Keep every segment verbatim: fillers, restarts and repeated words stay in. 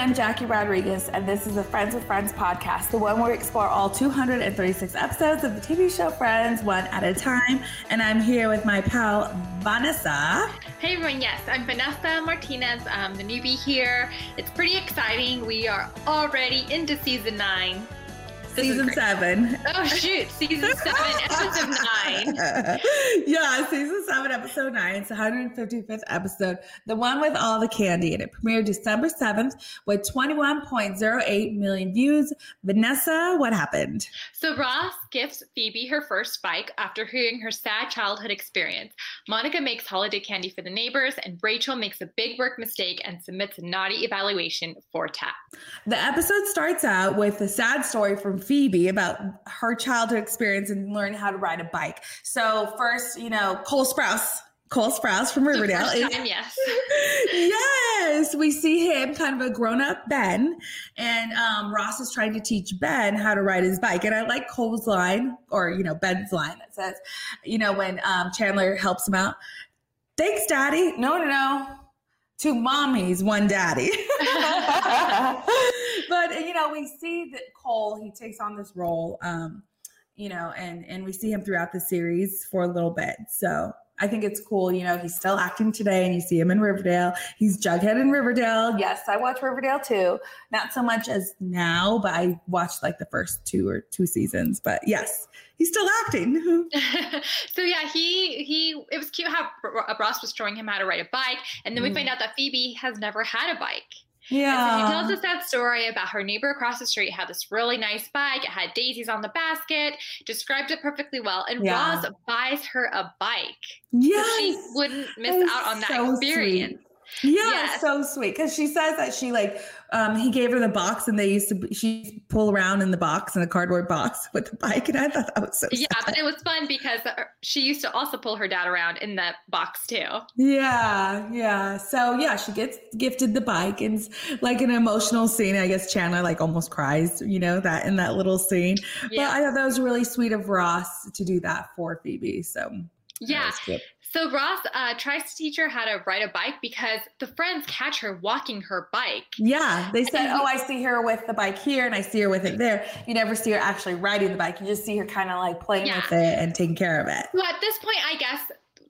I'm Jackie Rodriguez, and this is the Friends with Friends podcast, the one where we explore all two hundred thirty-six episodes of the T V show Friends one at a time. And I'm here with my pal, Vanessa. Hey everyone, yes, I'm Vanessa Martinez, I'm the newbie here. It's pretty exciting. We are already into season nine. This season seven. Oh shoot, season seven, episode nine. Yeah, season seven, episode nine. It's the one hundred fifty-fifth episode, the one with all the candy, and it premiered December seventh with twenty-one point zero eight million views. Vanessa, what happened? So Ross gifts Phoebe her first bike after hearing her sad childhood experience. Monica makes holiday candy for the neighbors, and Rachel makes a big work mistake and submits a naughty evaluation for Tag. The episode starts out with a sad story from Phoebe about her childhood experience and learning how to ride a bike. So first, you know, Cole Sprouse, Cole Sprouse from Riverdale. Time, yes. Yes. We see him kind of a grown up Ben, and um, Ross is trying to teach Ben how to ride his bike. And I like Cole's line, or, you know, Ben's line that says, you know, when um, Chandler helps him out, thanks daddy. No, no, no. Two mommies, one daddy. But, you know, we see that Cole, he takes on this role, um, you know, and, and we see him throughout the series for a little bit. So I think it's cool. You know, he's still acting today, and you see him in Riverdale. He's Jughead in Riverdale. Yes, I watch Riverdale too. Not so much as now, but I watched like the first two or two seasons. But yes, he's still acting. So yeah, he, he, it was cute how Ross was showing him how to ride a bike. And then we mm. find out that Phoebe has never had a bike. Yeah. So she tells us that story about her neighbor across the street had this really nice bike. It had daisies on the basket, described it perfectly well. And yeah. Ross buys her a bike. Yes. So she wouldn't miss that out on that so experience. Sweet. Yeah, yes. So sweet. Because she says that she like, um, he gave her the box, and they used to, she pull around in the box, in the cardboard box with the bike. And I thought that was so Yeah, sad. But it was fun because she used to also pull her dad around in that box too. Yeah, yeah. So yeah, she gets gifted the bike, and like an emotional scene. I guess Chandler like almost cries, you know, that in that little scene. Yeah. But I thought that was really sweet of Ross to do that for Phoebe. So yeah. So Ross uh, tries to teach her how to ride a bike because the friends catch her walking her bike. Yeah. They said, and, oh, I see her with the bike here, and I see her with it there. You never see her actually riding the bike. You just see her kind of like playing yeah. with it and taking care of it. Well, at this point, I guess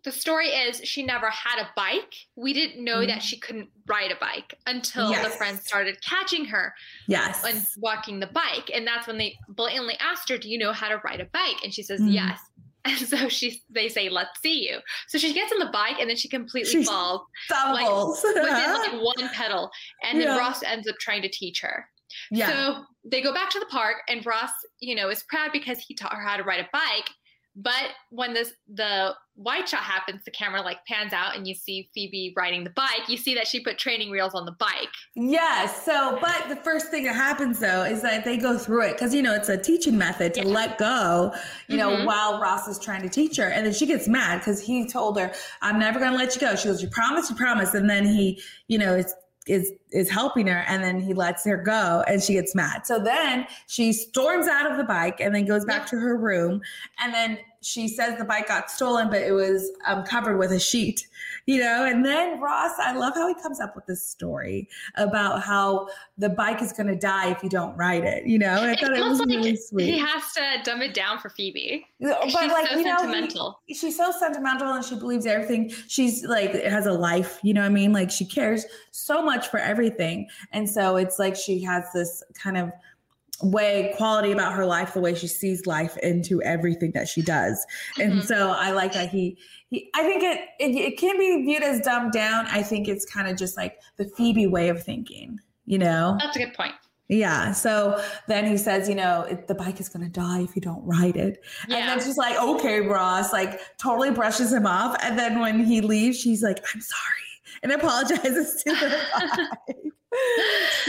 the story is she never had a bike. We didn't know mm-hmm. that she couldn't ride a bike until yes. the friends started catching her yes. and walking the bike. And that's when they blatantly asked her, do you know how to ride a bike? And she says, mm-hmm. yes. And so she, they say, let's see you. So she gets on the bike, and then she completely she falls. Stumbles. Like, within like one pedal. And yeah. then Ross ends up trying to teach her. Yeah. So they go back to the park, and Ross, you know, is proud because he taught her how to ride a bike. But when this, the wide shot happens, the camera like pans out, and you see Phoebe riding the bike. You see that she put training wheels on the bike. Yes. So, but the first thing that happens though is that they go through it because, you know, it's a teaching method to yeah. let go, you know, mm-hmm. while Ross is trying to teach her. And then she gets mad because he told her, I'm never going to let you go. She goes, you promise, you promise. And then he, you know, it's, is is helping her, and then he lets her go, and she gets mad. So then she storms out of the bike and then goes back to her room, and then she says the bike got stolen, but it was um, covered with a sheet, you know. And then Ross, I love how he comes up with this story about how the bike is going to die if you don't ride it, you know. And I thought it, it was like really sweet. He has to dumb it down for Phoebe. But she's like, so you know, sentimental. He, she's so sentimental, and she believes everything. She's like, it has a life, you know what I mean? Like she cares so much for everything, and so it's like she has this kind of way quality about her life, the way she sees life into everything that she does. And mm-hmm. so I like that he he I think it, it it can be viewed as dumbed down. I think it's kind of just like the Phoebe way of thinking, you know. That's a good point. Yeah. So then he says, you know, it, the bike is going to die if you don't ride it. Yeah. And then she's like, okay, Ross, like totally brushes him off. And then when he leaves, she's like, I'm sorry, and apologizes to the bike.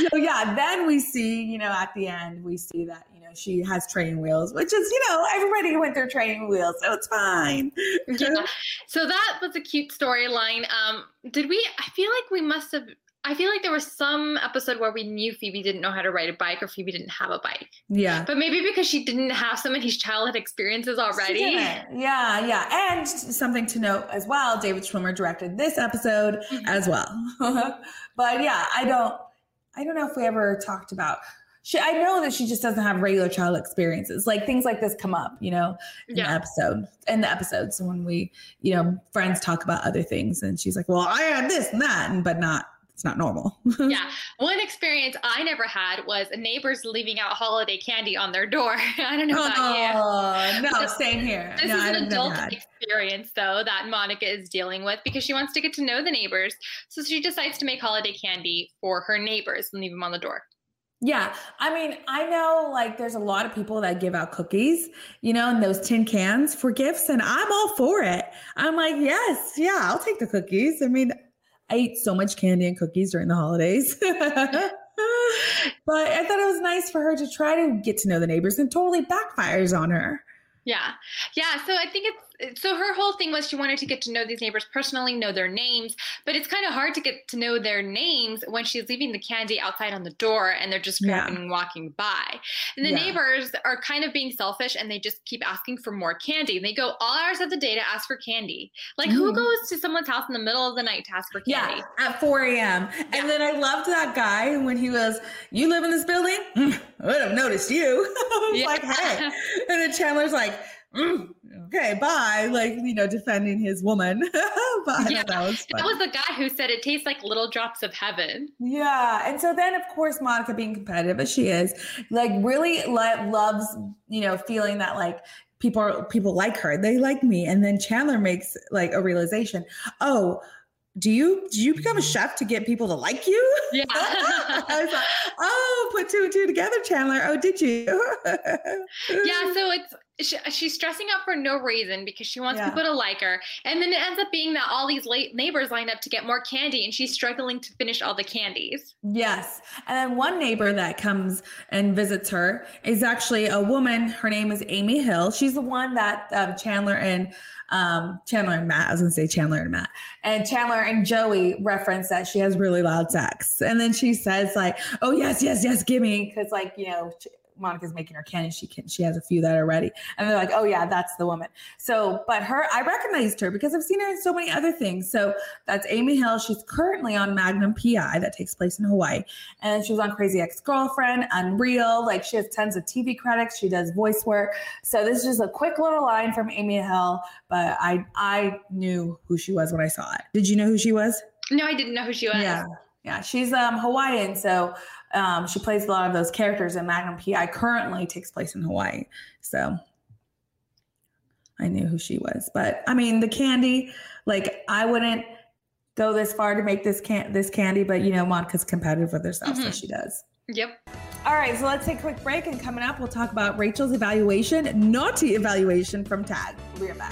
So yeah, then we see, you know, at the end, we see that, you know, she has training wheels, which is, you know, everybody went through training wheels, so it's fine. Yeah. So that was a cute storyline. Um, did we, I feel like we must have, I feel like there was some episode where we knew Phoebe didn't know how to ride a bike, or Phoebe didn't have a bike. Yeah. But maybe because she didn't have so many childhood experiences already. She didn't. Yeah, yeah. And something to note as well, David Schwimmer directed this episode mm-hmm. as well. But yeah, I don't, I don't know if we ever talked about, she, I know that she just doesn't have regular child experiences. Like things like this come up, you know, in yeah. the episode, in the episodes when we, you know, friends talk about other things and she's like, well, I had this and that, and, but not, it's not normal. Yeah. One experience I never had was neighbors leaving out holiday candy on their door. I don't know about oh, you. No, but same here. This no, is I an adult experience though that Monica is dealing with because she wants to get to know the neighbors. So she decides to make holiday candy for her neighbors and leave them on the door. Yeah. I mean, I know like there's a lot of people that give out cookies, you know, in those tin cans for gifts, and I'm all for it. I'm like, yes, yeah, I'll take the cookies. I mean, I ate so much candy and cookies during the holidays. But I thought it was nice for her to try to get to know the neighbors, and totally backfires on her. Yeah. Yeah. So I think it's, so her whole thing was she wanted to get to know these neighbors personally, know their names, but it's kind of hard to get to know their names when she's leaving the candy outside on the door and they're just grabbing yeah. and walking by. And the yeah. neighbors are kind of being selfish and they just keep asking for more candy. They go all hours of the day to ask for candy. Like mm-hmm. who goes to someone's house in the middle of the night to ask for candy? Yeah, at four a.m. Yeah. And then I loved that guy when he was, you live in this building? Mm, I would have noticed you. I was yeah. like, hey. And then Chandler's like, Mm, okay, bye. Like, you know, defending his woman. But yeah, that was, that was the guy who said it tastes like little drops of heaven. Yeah. And so then, of course, Monica, being competitive as she is, like really lo- loves, you know, feeling that like people are, people like her, they like me. And then Chandler makes like a realization, oh, do you, do you become a chef to get people to like you? Yeah. I was like, oh, put two and two together, Chandler. Oh, did you? Yeah. So it's, She, she's stressing out for no reason because she wants yeah. people to like her. And then it ends up being that all these late neighbors line up to get more candy and she's struggling to finish all the candies. Yes. And then one neighbor that comes and visits her is actually a woman. Her name is Amy Hill. She's the one that um, Chandler and um, Chandler and Matt, I was going to say Chandler and Matt and Chandler and Joey reference that she has really loud sex. And then she says like, oh yes, yes, yes, give me. Cause like, you know, she, Monica's making her candy. She can, she has a few that are ready. And they're like, oh yeah, that's the woman. So, but her, I recognized her because I've seen her in so many other things. So that's Amy Hill. She's currently on Magnum P I that takes place in Hawaii. And she was on Crazy Ex-Girlfriend, Unreal. Like she has tons of T V credits. She does voice work. So this is just a quick little line from Amy Hill, but I, I knew who she was when I saw it. Did you know who she was? No, I didn't know who she was. Yeah. Yeah. She's um, Hawaiian. So Um, she plays a lot of those characters, and Magnum P I currently takes place in Hawaii. So I knew who she was, but I mean, the candy, like I wouldn't go this far to make this can- this candy, but you know, Monica's competitive with herself, mm-hmm. so she does. Yep. All right. So let's take a quick break, and coming up, we'll talk about Rachel's evaluation, naughty evaluation from Tag. We'll be right back.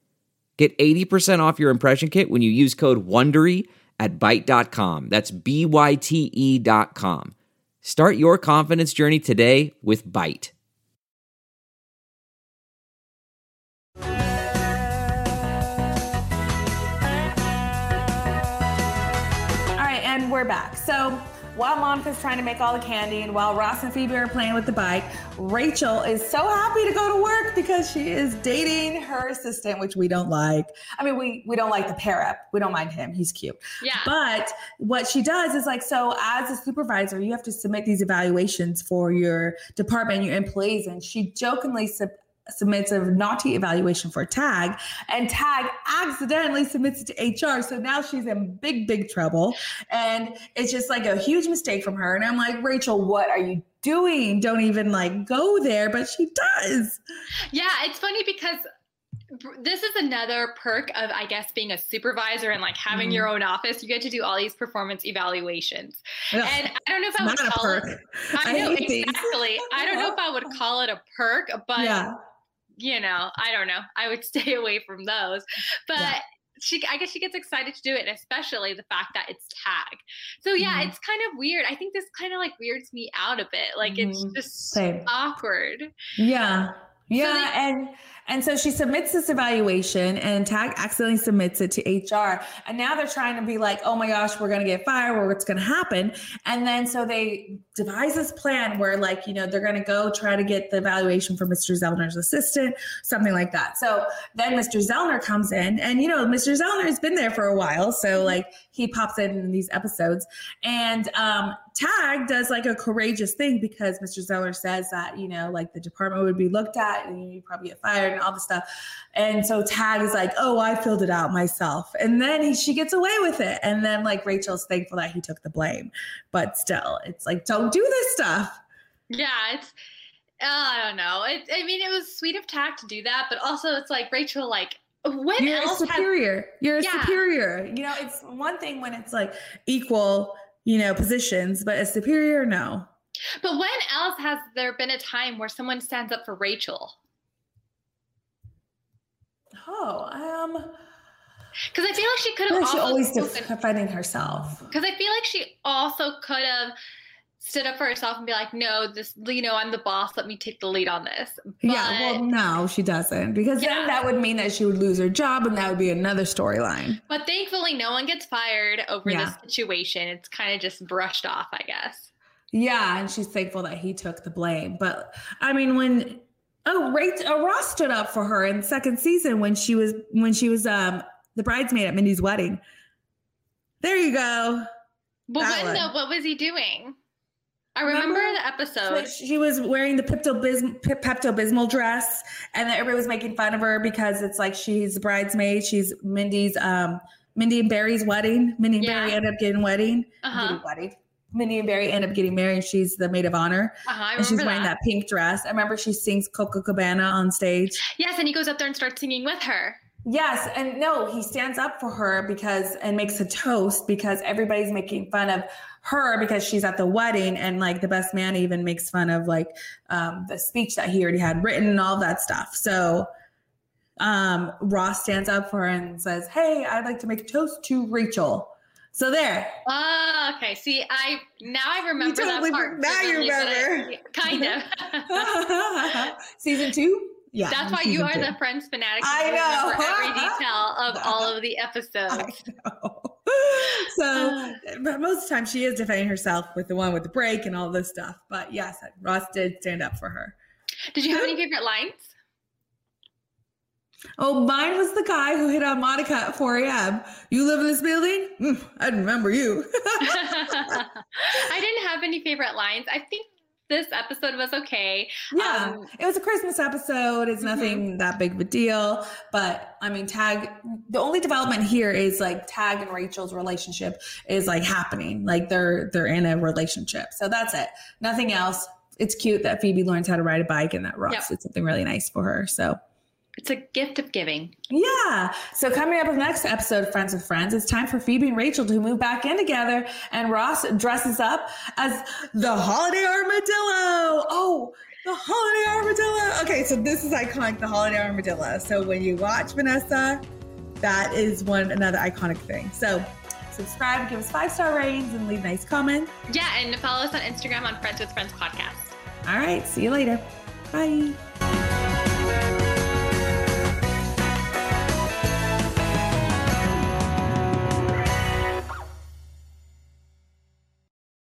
Get eighty percent off your impression kit when you use code WONDERY at byte dot com. That's B Y T E dot com. Start your confidence journey today with Byte. All right, and we're back. So while Monica's trying to make all the candy and while Ross and Phoebe are playing with the bike, Rachel is so happy to go to work because she is dating her assistant, which we don't like. I mean, we, we don't like the pair up. We don't mind him. He's cute. Yeah. But what she does is like, so as a supervisor, you have to submit these evaluations for your department, your employees. And she jokingly sub- submits a naughty evaluation for Tag, and Tag accidentally submits it to H R. So now she's in big, big trouble. And it's just like a huge mistake from her. And I'm like, Rachel, what are you doing? Don't even like go there, but she does. Yeah. It's funny because this is another perk of, I guess, being a supervisor and like having mm. your own office. You get to do all these performance evaluations. Ugh, and I don't know if I would call perk. it. I, I know, exactly. I don't know if I would call it a perk, but yeah. you know, I don't know. I would stay away from those, but yeah. she, I guess she gets excited to do it, and especially the fact that it's Tag. So yeah, mm-hmm. it's kind of weird. I think this kind of like weirds me out a bit. Like mm-hmm. it's just Same. awkward. Yeah. Um, Yeah, so they- and and so she submits this evaluation, and Tag accidentally submits it to H R. And now they're trying to be like, oh my gosh, we're going to get fired, or what's going to happen? And then so they devise this plan where, like, you know, they're going to go try to get the evaluation from Mister Zellner's assistant, something like that. So then Mister Zellner comes in, and, you know, Mister Zellner has been there for a while. So, like, he pops in in these episodes. And um, Tag does, like, a courageous thing because Mister Zellner says that, you know, like, the department would be looked at and you probably get fired and all this stuff. And so Tag is like, oh, I filled it out myself. And then he, she gets away with it. And then, like, Rachel's thankful that he took the blame. But still, it's like, don't do this stuff. Yeah, it's... Uh, I don't know. It, I mean, it was sweet of Tag to do that. But also, it's like, Rachel, like... What You're else a superior. Has... You're a yeah. superior. You know, it's one thing when it's like equal, you know, positions, but a superior, no. But when else has there been a time where someone stands up for Rachel? Oh, um... Because I feel like she could have also... She always spoken, defending herself. Because I feel like she also could have stood up for herself and be like, no, this, you know, I'm the boss. Let me take the lead on this. But, yeah, well, no, she doesn't. Because yeah. then that would mean that she would lose her job, and that would be another storyline. But thankfully, no one gets fired over yeah. this situation. It's kind of just brushed off, I guess. Yeah, and she's thankful that he took the blame. But, I mean, when... Oh, Rachel, Ross stood up for her in second season when she was when she was um the bridesmaid at Mindy's wedding. There you go. But that when, though, what was he doing? I remember, remember the episode. So she was wearing the Pepto-Bismol, Pepto-Bismol dress, and everybody was making fun of her because it's like she's the bridesmaid. She's Mindy's, um, Mindy and Barry's wedding. Mindy and yeah. Barry end up getting wedding. Uh-huh. Getting wedding. Mindy and Barry end up getting married. She's the maid of honor. Uh-huh, I remember and she's wearing that. that pink dress. I remember she sings Copacabana on stage. Yes, and he goes up there and starts singing with her. Yes, and no, he stands up for her because and makes a toast because everybody's making fun of her because she's at the wedding, and like the best man even makes fun of like um, the speech that he already had written and all that stuff. So um, Ross stands up for her and says, "Hey, I'd like to make a toast to Rachel." So there. Oh, okay. See, I now I remember totally that part. Now you remember. I, kind of. Season two? Yeah. That's why you are two. the Friends fanatic. I know. Remember every detail of all of the episodes. I know. So, but most of the time she is defending herself with the one with the break and all this stuff. But yes, Ross did stand up for her. Did you have any favorite lines? Oh, mine was the guy who hit on Monica at four a.m. You live in this building? Mm, I remember you. I didn't have any favorite lines. I think this episode was okay. Yeah, um, it was a Christmas episode. It's nothing mm-hmm. that big of a deal. But, I mean, Tag, the only development here is, like, Tag and Rachel's relationship is, like, happening. Like, they're they're in a relationship. So that's it. Nothing else. It's cute that Phoebe learns how to ride a bike and that Ross yep. did something really nice for her. So... It's a gift of giving. Yeah. So coming up with the next episode of Friends with Friends, it's time for Phoebe and Rachel to move back in together, and Ross dresses up as the Holiday Armadillo. Oh, the Holiday Armadillo. Okay, so this is iconic, the Holiday Armadillo. So when you watch Vanessa, that is one another iconic thing. So subscribe, give us five-star ratings, and leave nice comments. Yeah, and follow us on Instagram on Friends with Friends Podcast. All right, see you later. Bye.